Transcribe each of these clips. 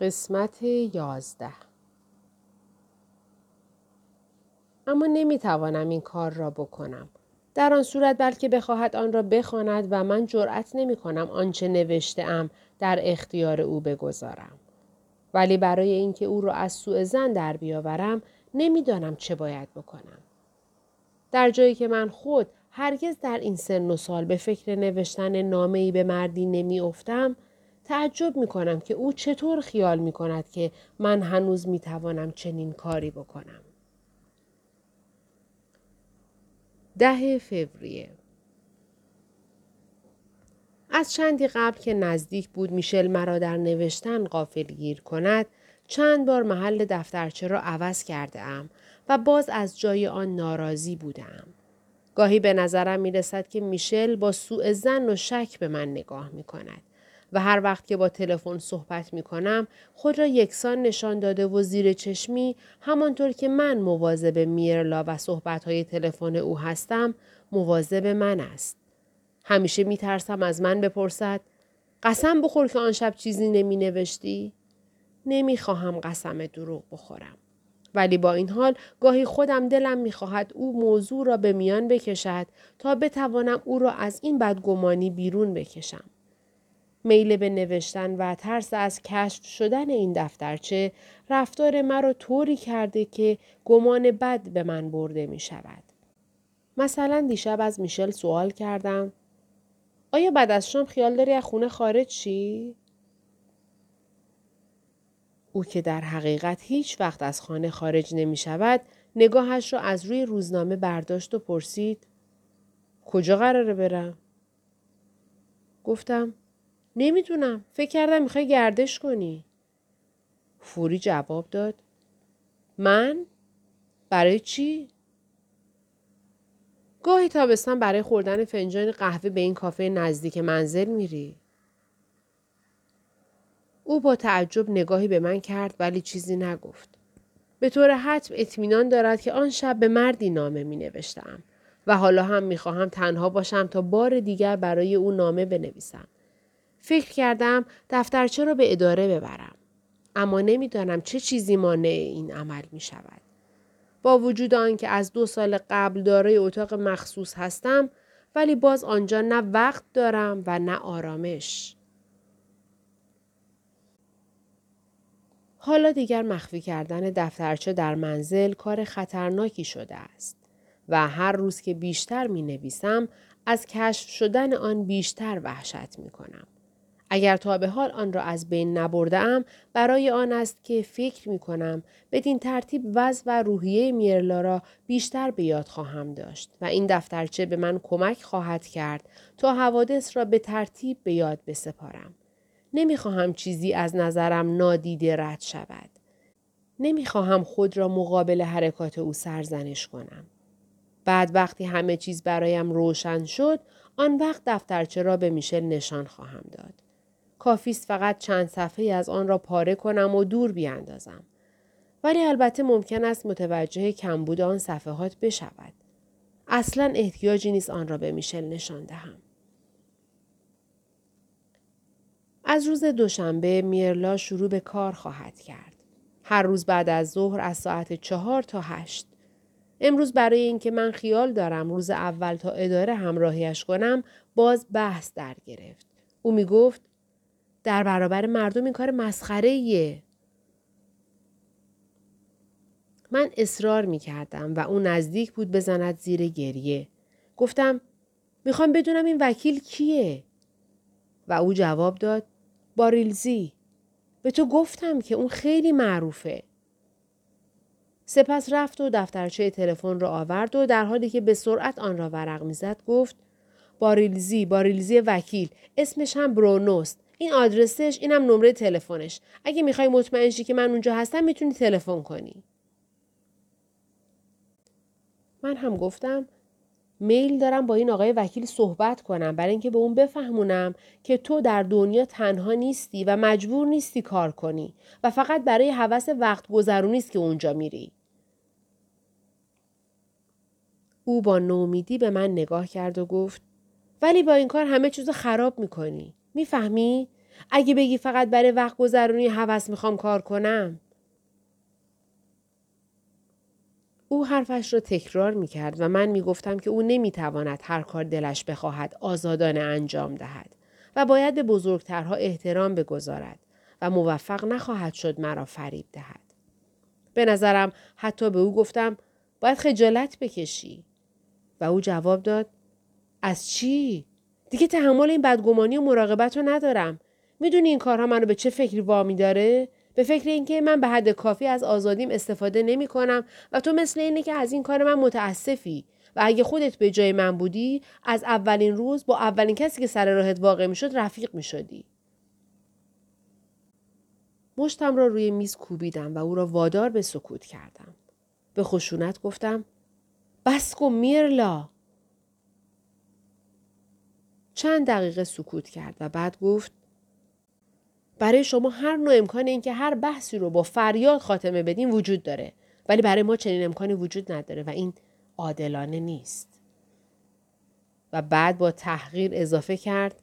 قسمت 11. اما نمیتوانم این کار را بکنم. در آن صورت بلکه بخواهد آن را بخواند و من جرأت نمی‌کنم آنچه نوشته‌ام در اختیار او بگذارم. ولی برای اینکه او را از سوء ظن در بیاورم نمیدانم چه باید بکنم. در جایی که من خود هرگز در این سن و سال به فکر نوشتن نامه‌ای به مردی نمی‌افتم، تعجب می‌کنم که او چطور خیال می‌کند که من هنوز می‌توانم چنین کاری بکنم. 10 فوریه. از چندی قبل که نزدیک بود میشل مرا در نوشتن غافلگیر کند، چند بار محل دفترچه را عوض کرده‌ام و باز از جای آن ناراضی بودم. گاهی به نظرم میرسد که میشل با سوء ظن و شک به من نگاه میکند و هر وقت که با تلفن صحبت میکنم خود را یکسان نشان داده و زیر چشمی، همانطور که من مواظب میرلا و صحبتهای تلفن او هستم، مواظب من است. همیشه میترسم از من بپرسد قسم بخور که آن شب چیزی نمینوشتی؟ نمیخواهم قسم دروغ بخورم. ولی با این حال گاهی خودم دلم میخواهد او موضوع را به میان بکشد تا بتوانم او را از این بدگمانی بیرون بکشم. میل به نوشتن و ترس از کشف شدن این دفترچه رفتار مرا طوری کرده که گمان بد به من برده می شود. مثلا دیشب از میشل سوال کردم آیا بعد از شام خیال داری از خونه خارج شی؟ او که در حقیقت هیچ وقت از خانه خارج نمی شود، نگاهش را از روی روزنامه برداشت و پرسید کجا قراره برم؟ گفتم نمیدونم، فکر کردم میخوای گردش کنی. فوری جواب داد من؟ برای چی؟ گاهی تابستان برای خوردن فنجان قهوه به این کافه نزدیک منزل میری. او با تعجب نگاهی به من کرد ولی چیزی نگفت. به طور حتم اطمینان دارد که آن شب به مردی نامه می نوشتم و حالا هم میخواهم تنها باشم تا بار دیگر برای او نامه بنویسم. فکر کردم دفترچه را به اداره ببرم. اما نمیدانم چه چیزی مانع این عمل می شود. با وجود آنکه از 2 سال قبل دارای اتاق مخصوص هستم، ولی باز آنجا نه وقت دارم و نه آرامش. حالا دیگر مخفی کردن دفترچه در منزل کار خطرناکی شده است و هر روز که بیشتر می نویسم از کشف شدن آن بیشتر وحشت می کنم. اگر تا به حال آن را از بین نبردم، برای آن است که فکر می کنم بدین ترتیب وضع و روحیه میرلا را بیشتر به یاد خواهم داشت و این دفترچه به من کمک خواهد کرد تا حوادث را به ترتیب به یاد بسپارم. نمی خواهم چیزی از نظرم نادیده رد شود. نمی خواهم خود را مقابل حرکات او سرزنش کنم. بعد وقتی همه چیز برایم روشن شد، آن وقت دفترچه را به میشل نشان خواهم داد. کافیست فقط چند صفحه از آن را پاره کنم و دور بیاندازم. ولی البته ممکن است متوجه کمبود آن صفحات بشود. اصلاً احتیاجی نیست آن را به میشل نشان دهم. از روز دوشنبه میرلا شروع به کار خواهد کرد. هر روز بعد از ظهر از ساعت 4 تا 8. امروز برای اینکه من خیال دارم روز اول تا اداره همراهیش کنم، باز بحث در گرفت. او می گفت در برابر مردم این کار مسخره‌ایه. من اصرار می کردم و او نزدیک بود بزند زیر گریه. گفتم می خوام بدونم این وکیل کیه؟ و او جواب داد باریلزی. به تو گفتم که اون خیلی معروفه. سپس رفت و دفترچه تلفن را آورد و در حالی که به سرعت آن را ورق می‌زد گفت باریلزی وکیل، اسمش هم برونوست، این آدرسش، اینم نمره تلفنش. اگه می‌خوای مطمئن شی که من اونجا هستم میتونی تلفن کنی. من هم گفتم میل دارم با این آقای وکیل صحبت کنم برای اینکه به اون بفهمونم که تو در دنیا تنها نیستی و مجبور نیستی کار کنی و فقط برای هوس وقت گذرونی است که اونجا میری. او با نومیدی به من نگاه کرد و گفت ولی با این کار همه چیزو خراب میکنی. میفهمی؟ اگه بگی فقط برای وقت گذرونی هوس میخوام کار کنم. او حرفش را تکرار میکرد و من میگفتم که او نمیتواند هر کار دلش بخواهد آزادانه انجام دهد و باید به بزرگترها احترام بگذارد و موفق نخواهد شد مرا فریب دهد. به نظرم حتی به او گفتم باید خجالت بکشی و او جواب داد از چی؟ دیگه تحمل این بدگمانی و مراقبت رو ندارم. میدونی این کارها منو به چه فکری وامی داره؟ به فکر اینکه من به حد کافی از آزادیم استفاده نمی کنم و تو مثل اینه که از این کار من متاسفی و اگه خودت به جای من بودی از اولین روز با اولین کسی که سر راهت واقع می شد رفیق می شدی. مشتم را روی میز کوبیدم و او را وادار به سکوت کردم. به خشونت گفتم بس کن میرلا. چند دقیقه سکوت کرد و بعد گفت برای شما هر نوع امکان این که هر بحثی رو با فریاد خاتمه بدین وجود داره ولی برای ما چنین امکانی وجود نداره و این عادلانه نیست. و بعد با تحقیر اضافه کرد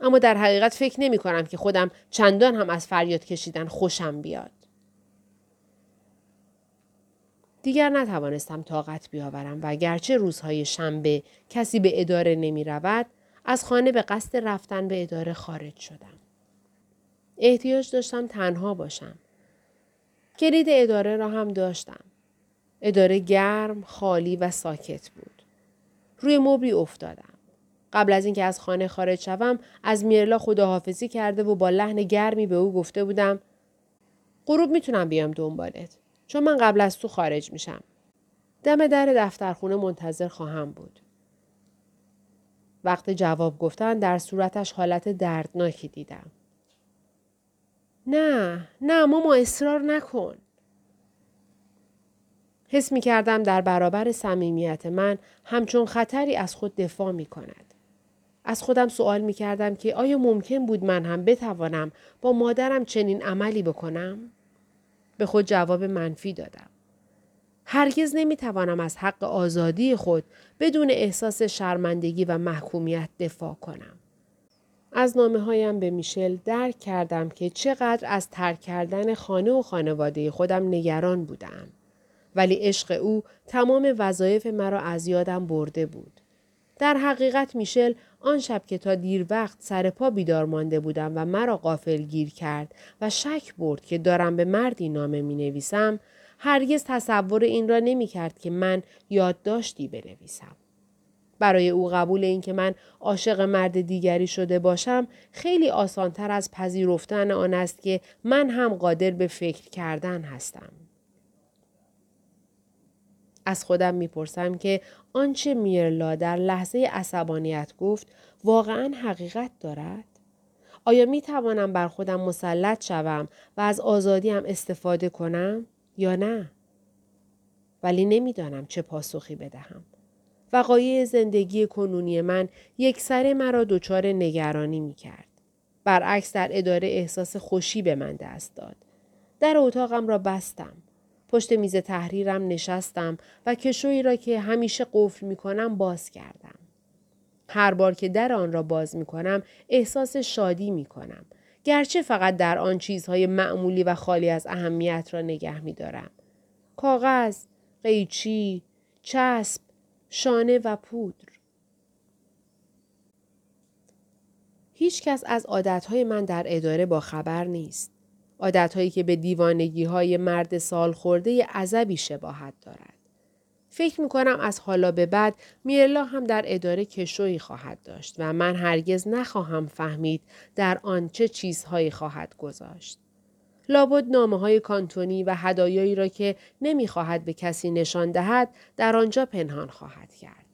اما در حقیقت فکر نمی کنم که خودم چندان هم از فریاد کشیدن خوشم بیاد. دیگر نتوانستم طاقت بیاورم و گرچه روزهای شنبه کسی به اداره نمی رود از خانه به قصد رفتن به اداره خارج شدم. احتیاج داشتم تنها باشم. کلید اداره را هم داشتم. اداره گرم، خالی و ساکت بود. روی مبلی افتادم. قبل از اینکه از خانه خارج شوم از میرلا خداحافظی کرده و با لحن گرمی به او گفته بودم غروب میتونم بیام دنبالت چون من قبل از تو خارج میشم. دم در دفترخونه منتظر خواهم بود. وقت جواب گفتن در صورتش حالت دردناکی دیدم. نه ماما اصرار نکن. حس می کردم در برابر صمیمیت من همچون خطری از خود دفاع می کند. از خودم سوال می کردم که آیا ممکن بود من هم بتوانم با مادرم چنین عملی بکنم؟ به خود جواب منفی دادم. هرگز نمی توانم از حق آزادی خود بدون احساس شرمندگی و محکومیت دفاع کنم. از نامه‌هایم به میشل درک کردم که چقدر از ترک کردن خانه و خانواده خودم نگران بودم. ولی عشق او تمام وظایف مرا از یادم برده بود. در حقیقت میشل آن شب که تا دیر وقت سر پا بیدار مانده بودم و مرا غافلگیر کرد و شک برد که دارم به مردی نامه می‌نویسم، هرگز تصور این را نمی‌کرد که من یادداشتی بنویسم. برای او قبول این که من عاشق مرد دیگری شده باشم خیلی آسانتر از پذیرفتن آن است که من هم قادر به فکر کردن هستم. از خودم میپرسم که آنچه میرلا در لحظه عصبانیت گفت واقعاً حقیقت دارد؟ آیا میتوانم بر خودم مسلط شوم و از آزادیم استفاده کنم یا نه؟ ولی نمیدانم چه پاسخی بدهم. وقایع زندگی کنونی من یکسره مرا دچار نگرانی میکرد. برعکس در اداره احساس خوشی به من دست داد. در اتاقم را بستم. پشت میز تحریرم نشستم و کشویی را که همیشه قفل میکنم باز کردم. هر بار که در آن را باز میکنم احساس شادی میکنم. گرچه فقط در آن چیزهای معمولی و خالی از اهمیت را نگه میدارم. کاغذ، قیچی، چسب، شانه و پودر. هیچ کس از عادتهای من در اداره با خبر نیست. عادتهایی که به دیوانگی‌های مرد سالخورده عزبی شباهت دارد. فکر می‌کنم از حالا به بعد میرلا هم در اداره کشویی خواهد داشت و من هرگز نخواهم فهمید در آن چه چیزهایی خواهد گذاشت. لابد نامه‌های کانتونی و هدایایی را که نمی‌خواهد به کسی نشان دهد در آنجا پنهان خواهد کرد.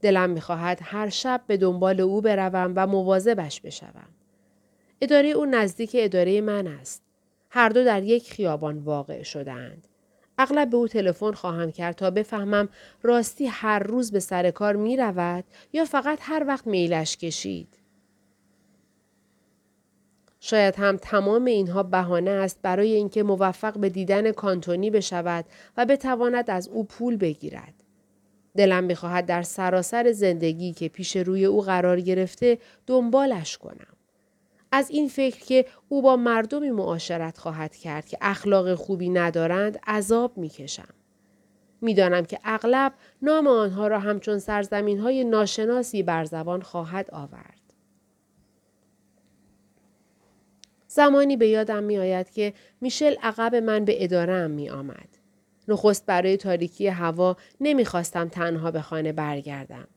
دلم می‌خواهد هر شب به دنبال او بروم و مواظبش بشوم. اداره او نزدیک اداره من است. هر دو در یک خیابان واقع شده‌اند. اغلب به او تلفن خواهم کرد تا بفهمم راستی هر روز به سر کار می رود یا فقط هر وقت میلش کشید. شاید هم تمام اینها بهانه است برای اینکه موفق به دیدن کانتونی بشود و بتواند از او پول بگیرد. دلم می‌خواهد در سراسر زندگی که پیش روی او قرار گرفته دنبالش کنم. از این فکر که او با مردمی معاشرت خواهد کرد که اخلاق خوبی ندارند عذاب میکشم. میدانم که اغلب نام آنها را همچون سرزمین‌های ناشناسی بر زبان خواهد آورد. زمانی به یادم میآید که میشل عقب من به اداره‌ام میآمد. نخست برای تاریکی هوا نمیخواستم تنها به خانه برگردم.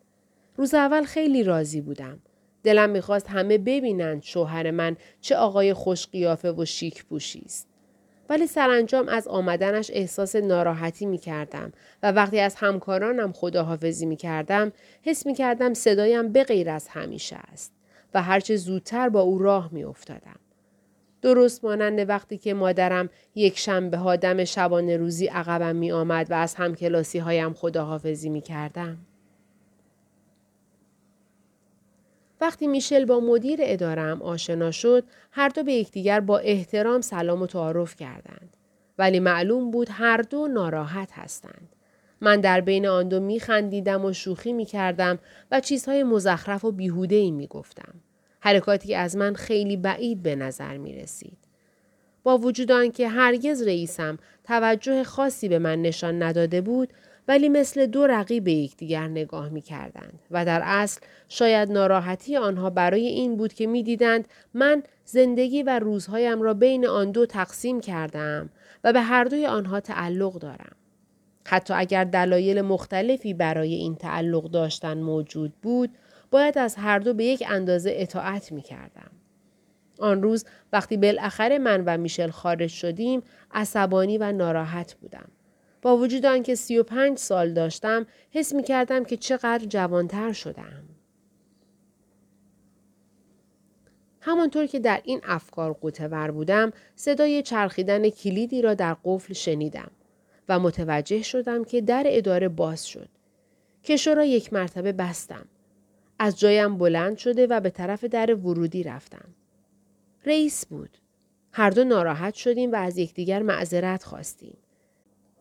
روز اول خیلی راضی بودم. دلم میخواست همه ببینند شوهر من چه آقای خوش قیافه و شیک پوشی است. ولی سرانجام از آمدنش احساس ناراحتی میکردم و وقتی از همکارانم خداحافظی میکردم حس میکردم صدایم به غیر از همیشه است و هرچه زودتر با او راه میافتادم. درست مانند وقتی که مادرم یک شنبه ها دم شبانه روزی عقبم می آمد و از همکلاسی هایم خداحافظی می کردم. وقتی میشل با مدیر اداره‌ام آشنا شد، هر دو به یکدیگر با احترام سلام و تعارف کردند. ولی معلوم بود هر دو ناراحت هستند. من در بین آن دو می خندیدم و شوخی می کردم و چیزهای مزخرف و بیهوده‌ای می گفتم. حرکاتی که از من خیلی بعید به نظر می رسید. با وجود آنکه هرگز رئیسم توجه خاصی به من نشان نداده بود، ولی مثل دو رقیب به یکدیگر نگاه می کردند و در اصل شاید ناراحتی آنها برای این بود که می دیدند من زندگی و روزهایم را بین آن دو تقسیم کردم و به هر دوی آنها تعلق دارم. حتی اگر دلایل مختلفی برای این تعلق داشتن موجود بود، باید از هر دو به یک اندازه اطاعت می کردم. آن روز وقتی بالاخره من و میشل خارج شدیم، عصبانی و ناراحت بودم. با وجود آنکه 35 سال داشتم، حس می کردم که چقدر جوانتر شدم. همانطور که در این افکار غوطه‌ور بودم، صدای چرخیدن کلیدی را در قفل شنیدم و متوجه شدم که در اداره باز شد. کشو را یک مرتبه بستم. از جایم بلند شده و به طرف در ورودی رفتم. رئیس بود. هر دو ناراحت شدیم و از یکدیگر معذرت خواستیم.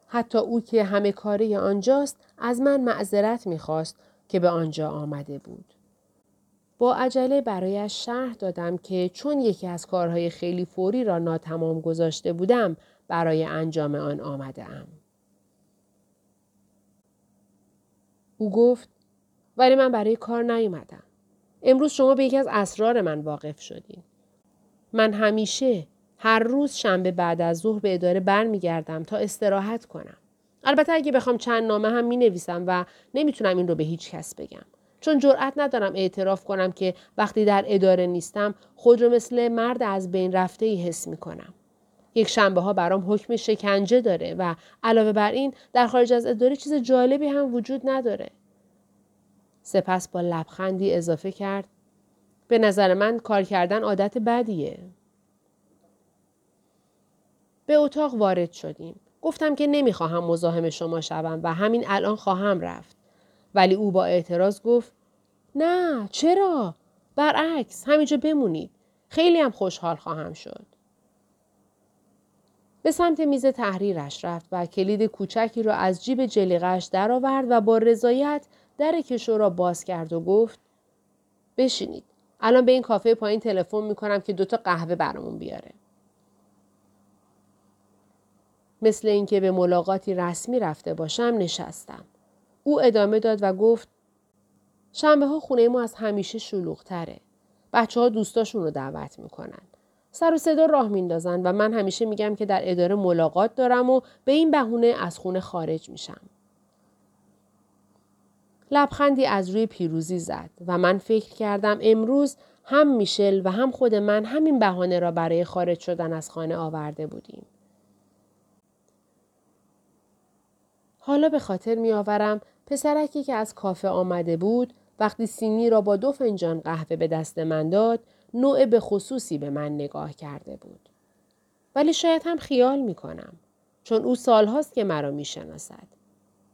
حتی او که همه کاری آنجاست از من معذرت می‌خواست که به آنجا آمده بود. با عجله برایش شرح دادم که چون یکی از کارهای خیلی فوری را ناتمام گذاشته بودم، برای انجام آن آمده‌ام. او گفت: ولی من برای کار نیومدم. امروز شما به یکی از اسرار من واقف شدین. من همیشه هر روز شنبه بعد از ظهر به اداره برمیگردم تا استراحت کنم. البته اگه بخوام چند نامه هم مینویسم و نمیتونم این رو به هیچ کس بگم. چون جرئت ندارم اعتراف کنم که وقتی در اداره نیستم خود رو مثل مرد از بین رفته‌ای حس میکنم. یک شنبه ها برام حکم شکنجه داره و علاوه بر این در خارج از اداره چیز جالبی هم وجود نداره. سپس با لبخندی اضافه کرد: به نظر من کار کردن عادت بدیه. به اتاق وارد شدیم. گفتم که نمیخواهم مزاحم شما شوم و همین الان خواهم رفت. ولی او با اعتراض گفت: نه، چرا؟ برعکس، همینجا بمونید. خیلی هم خوشحال خواهم شد. به سمت میز تحریرش رفت و کلید کوچکی را از جیب جلیقه‌اش درآورد و با رضایت در کشو را باز کرد و گفت: بشینید. الان به این کافه پایین تلفن میکنم که 2 تا قهوه برامون بیاره. مثل اینکه به ملاقاتی رسمی رفته باشم نشستم. او ادامه داد و گفت: شنبه ها خونه ما از همیشه شلوغ تره. بچه ها دوستاشون رو دعوت میکنن. سر و صدا راه میندازن و من همیشه میگم که در اداره ملاقات دارم و به این بهونه از خونه خارج میشم. لبخندی از روی پیروزی زد و من فکر کردم امروز هم میشل و هم خود من همین بهانه را برای خارج شدن از خانه آورده بودیم. حالا به خاطر میآورم پسرکی که از کافه آمده بود وقتی سینی را با 2 فنجان قهوه به دست من داد، نوع به خصوصی به من نگاه کرده بود. ولی شاید هم خیال میکنم، چون او سالهاست که مرا میشناسد.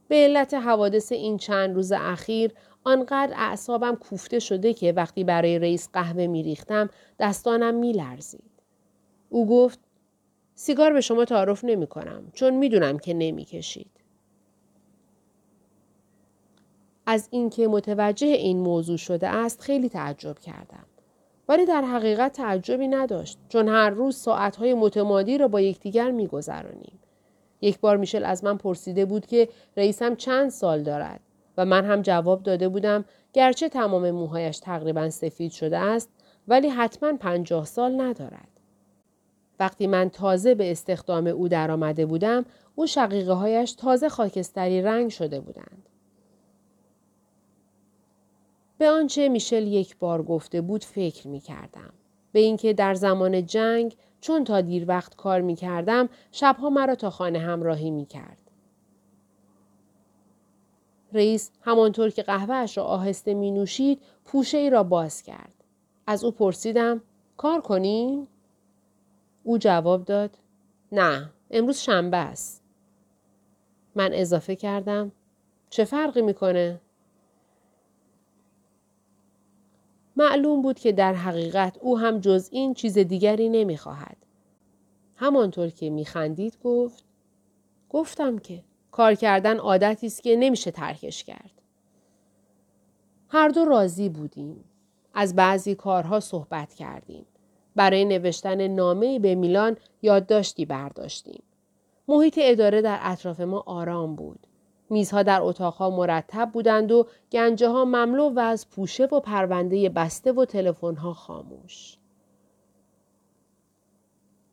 به علت حوادث این چند روز اخیر آنقدر اعصابم کوفته شده که وقتی برای رئیس قهوه میریختم دستانم میلرزید. او گفت: سیگار به شما تعارف نمی کنم چون میدونم که نمی کشید. از اینکه متوجه این موضوع شده است خیلی تعجب کردم. ولی در حقیقت تعجبی نداشت، چون هر روز ساعت‌های متمادی را با یکدیگر می‌گذرانیم. یک بار میشل از من پرسیده بود که رئیسم چند سال دارد و من هم جواب داده بودم گرچه تمام موهایش تقریباً سفید شده است ولی حتماً 50 سال ندارد. وقتی من تازه به استخدام او درآمده بودم، او شقیقه هایش تازه خاکستری رنگ شده بودند. به آنچه میشل یک بار گفته بود فکر می کردم. به اینکه در زمان جنگ چون تا دیر وقت کار می کردم شبها مرا تا خانه همراهی می کرد. رئیس همانطور که قهوهش را آهسته می نوشید پوشه ای را باز کرد. از او پرسیدم کار کنیم؟ او جواب داد نه امروز شنبه است. من اضافه کردم چه فرقی می کنه؟ معلوم بود که در حقیقت او هم جز این چیز دیگری نمی‌خواهد. همانطور که می‌خندید گفت گفتم که کار کردن عادتی است که نمیشه ترکش کرد. هر دو راضی بودیم. از بعضی کارها صحبت کردیم. برای نوشتن نامه‌ای به میلان یادداشتی برداشتیم. محیط اداره در اطراف ما آرام بود. میزها در اتاقها مرتب بودند و گنجه‌ها مملو و از پوشه و پرونده بسته و تلفن‌ها خاموش.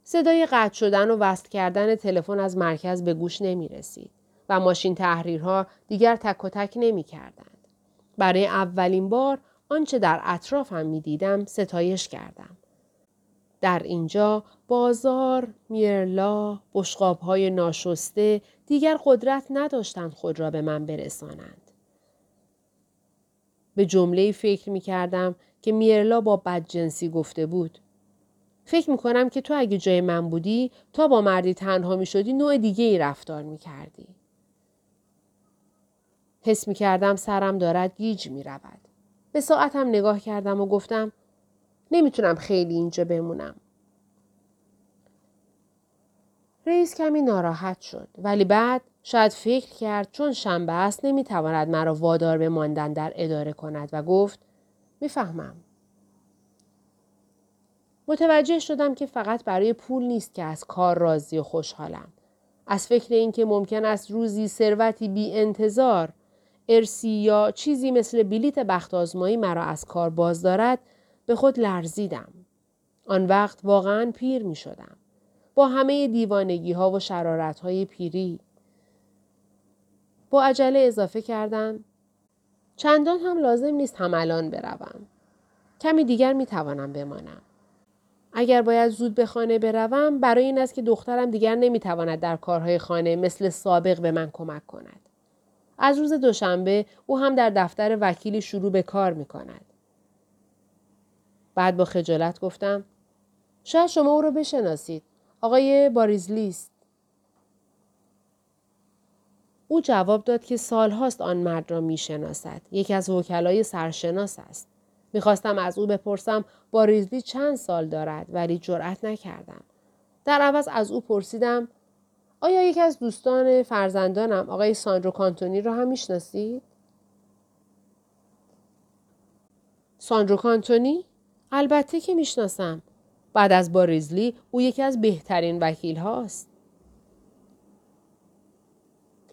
صدای قطع شدن و وصل کردن تلفن از مرکز به گوش نمی‌رسید و ماشین تحریرها دیگر تک و تک نمی‌کردند. برای اولین بار آنچه در اطرافم می‌دیدم ستایش کردم. در اینجا بازار، میرلا، بشقاب‌های ناشسته دیگر قدرت نداشتند خود را به من برسانند. به جمله‌ای فکر می‌کردم که میرلا با بدجنسی گفته بود. فکر می‌کنم که تو اگه جای من بودی تا با مردی تنها می‌شدی نوع دیگه‌ای رفتار می‌کردی. حس می‌کردم سرم دارد گیج می‌رود. به ساعتم نگاه کردم و گفتم نمیتونم خیلی اینجا بمونم. رئیس کمی ناراحت شد ولی بعد شاید فکر کرد چون شنبه است نمیتواند مرا وادار به ماندن در اداره کند و گفت میفهمم. متوجه شدم که فقط برای پول نیست که از کار راضی و خوشحالم. از فکر این که ممکن است روزی ثروتی بی انتظار، ارسی یا چیزی مثل بلیت بخت آزمایی مرا از کار باز دارد به خود لرزیدم. آن وقت واقعاً پیر می شدم. با همه دیوانگی ها و شرارت های پیری. با عجله اضافه کردم. چندان هم لازم نیست هم الان بروم. کمی دیگر می توانم بمانم. اگر باید زود به خانه بروم برای این است که دخترم دیگر نمی تواند در کارهای خانه مثل سابق به من کمک کند. از روز دوشنبه او هم در دفتر وکیلی شروع به کار می کند. بعد با خجالت گفتم شاید شما او رو بشناسید. آقای باریزلیست. او جواب داد که سالهاست آن مرد را میشناسد. یکی از وکلای سرشناس است. میخواستم از او بپرسم باریزلی چند سال دارد ولی جرأت نکردم. در عوض از او پرسیدم آیا یکی از دوستان فرزندانم آقای ساندرو کانتونی را هم میشناسید؟ ساندرو کانتونی؟ البته که میشناسم. بعد از باریزلی او یکی از بهترین وکیل هاست.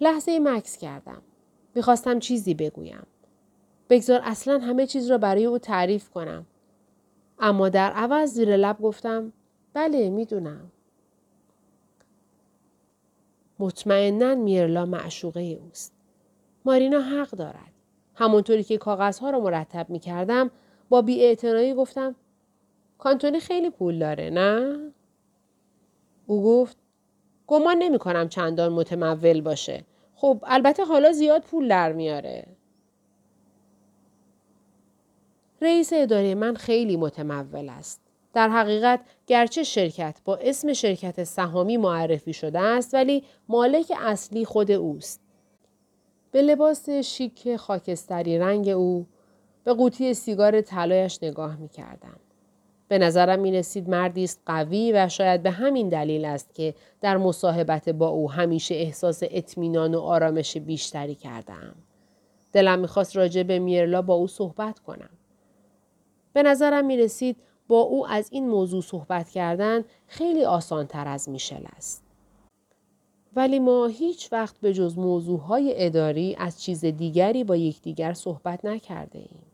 لحظه مکث کردم. میخواستم چیزی بگویم. بگذار اصلا همه چیز را برای او تعریف کنم. اما در عوض زیر لب گفتم بله میدونم. مطمئناً میرلا معشوقه اوست. مارینا حق دارد. همونطوری که کاغذها را مرتب میکردم با بی‌اعتنایی گفتم کانتونی خیلی پول داره نه؟ او گفت گمان نمی کنم چندان متمول باشه. خب البته حالا زیاد پول در میاره. رئیس اداره من خیلی متمول است. در حقیقت گرچه شرکت با اسم شرکت سهامی معرفی شده است ولی مالک اصلی خود اوست. به لباس شیک خاکستری رنگ او، به قوطی سیگار طلایش نگاه می کردم. به نظرم می رسید مردی است قوی و شاید به همین دلیل است که در مصاحبت با او همیشه احساس اطمینان و آرامش بیشتری کردم. دلم می خواست راجع به میرلا با او صحبت کنم. به نظرم می رسید با او از این موضوع صحبت کردن خیلی آسان‌تر از میشل است. ولی ما هیچ وقت به جز موضوعهای اداری از چیز دیگری با یکدیگر صحبت نکرده ایم.